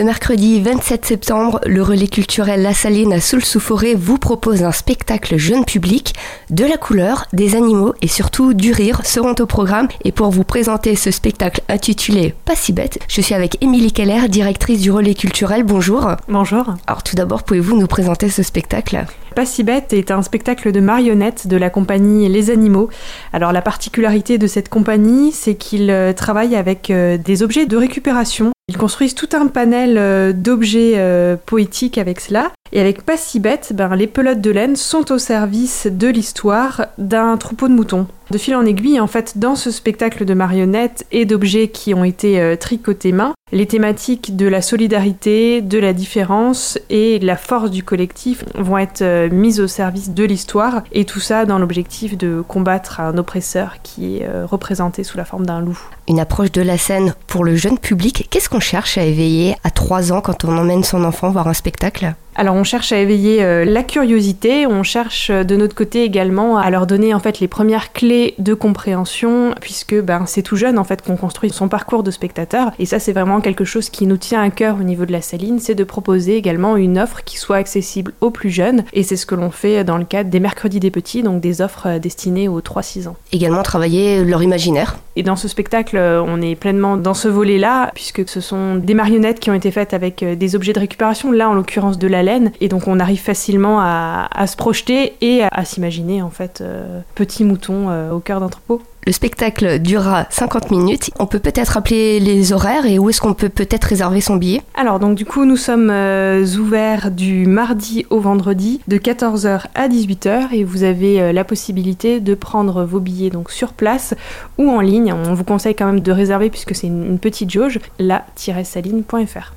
Ce mercredi 27 septembre, le Relais culturel La Saline à Soultz-sous-Forêts vous propose un spectacle jeune public. De la couleur, des animaux et surtout du rire seront au programme. Et pour vous présenter ce spectacle intitulé « Pas si bêêtes », je suis avec Émilie Keller, directrice du Relais culturel. Bonjour. Bonjour. Alors tout d'abord, pouvez-vous nous présenter ce spectacle ? Pas si bêêtes est un spectacle de marionnettes de la compagnie Les Animaux. Alors la particularité de cette compagnie, c'est qu'ils travaillent avec des objets de récupération. Ils construisent tout un panel d'objets poétiques avec cela. Et avec Pas si bêêtes, les pelotes de laine sont au service de l'histoire d'un troupeau de moutons. De fil en aiguille, en fait, dans ce spectacle de marionnettes et d'objets qui ont été tricotés main, les thématiques de la solidarité, de la différence et de la force du collectif vont être mises au service de l'histoire, et tout ça dans l'objectif de combattre un oppresseur qui est représenté sous la forme d'un loup. Une approche de la scène pour le jeune public, qu'est-ce qu'on cherche à éveiller à 3 ans quand on emmène son enfant voir un spectacle ? Alors on cherche à éveiller la curiosité, on cherche de notre côté également à leur donner en fait les premières clés de compréhension, puisque c'est tout jeune en fait qu'on construit son parcours de spectateur, et ça c'est vraiment quelque chose qui nous tient à cœur au niveau de la Saline, c'est de proposer également une offre qui soit accessible aux plus jeunes, et c'est ce que l'on fait dans le cadre des Mercredis des Petits, donc des offres destinées aux 3-6 ans. Également travailler leur imaginaire. Et dans ce spectacle, on est pleinement dans ce volet-là, puisque ce sont des marionnettes qui ont été faites avec des objets de récupération, là en l'occurrence de la laine, et donc on arrive facilement à se projeter et à s'imaginer en fait petit mouton au cœur d'un troupeau. Le spectacle durera 50 minutes. On peut peut-être rappeler les horaires et où est-ce qu'on peut peut-être réserver son billet ? Alors donc du coup nous sommes ouverts du mardi au vendredi de 14h à 18h, et vous avez la possibilité de prendre vos billets donc sur place ou en ligne. On vous conseille quand même de réserver puisque c'est une petite jauge, la-saline.fr.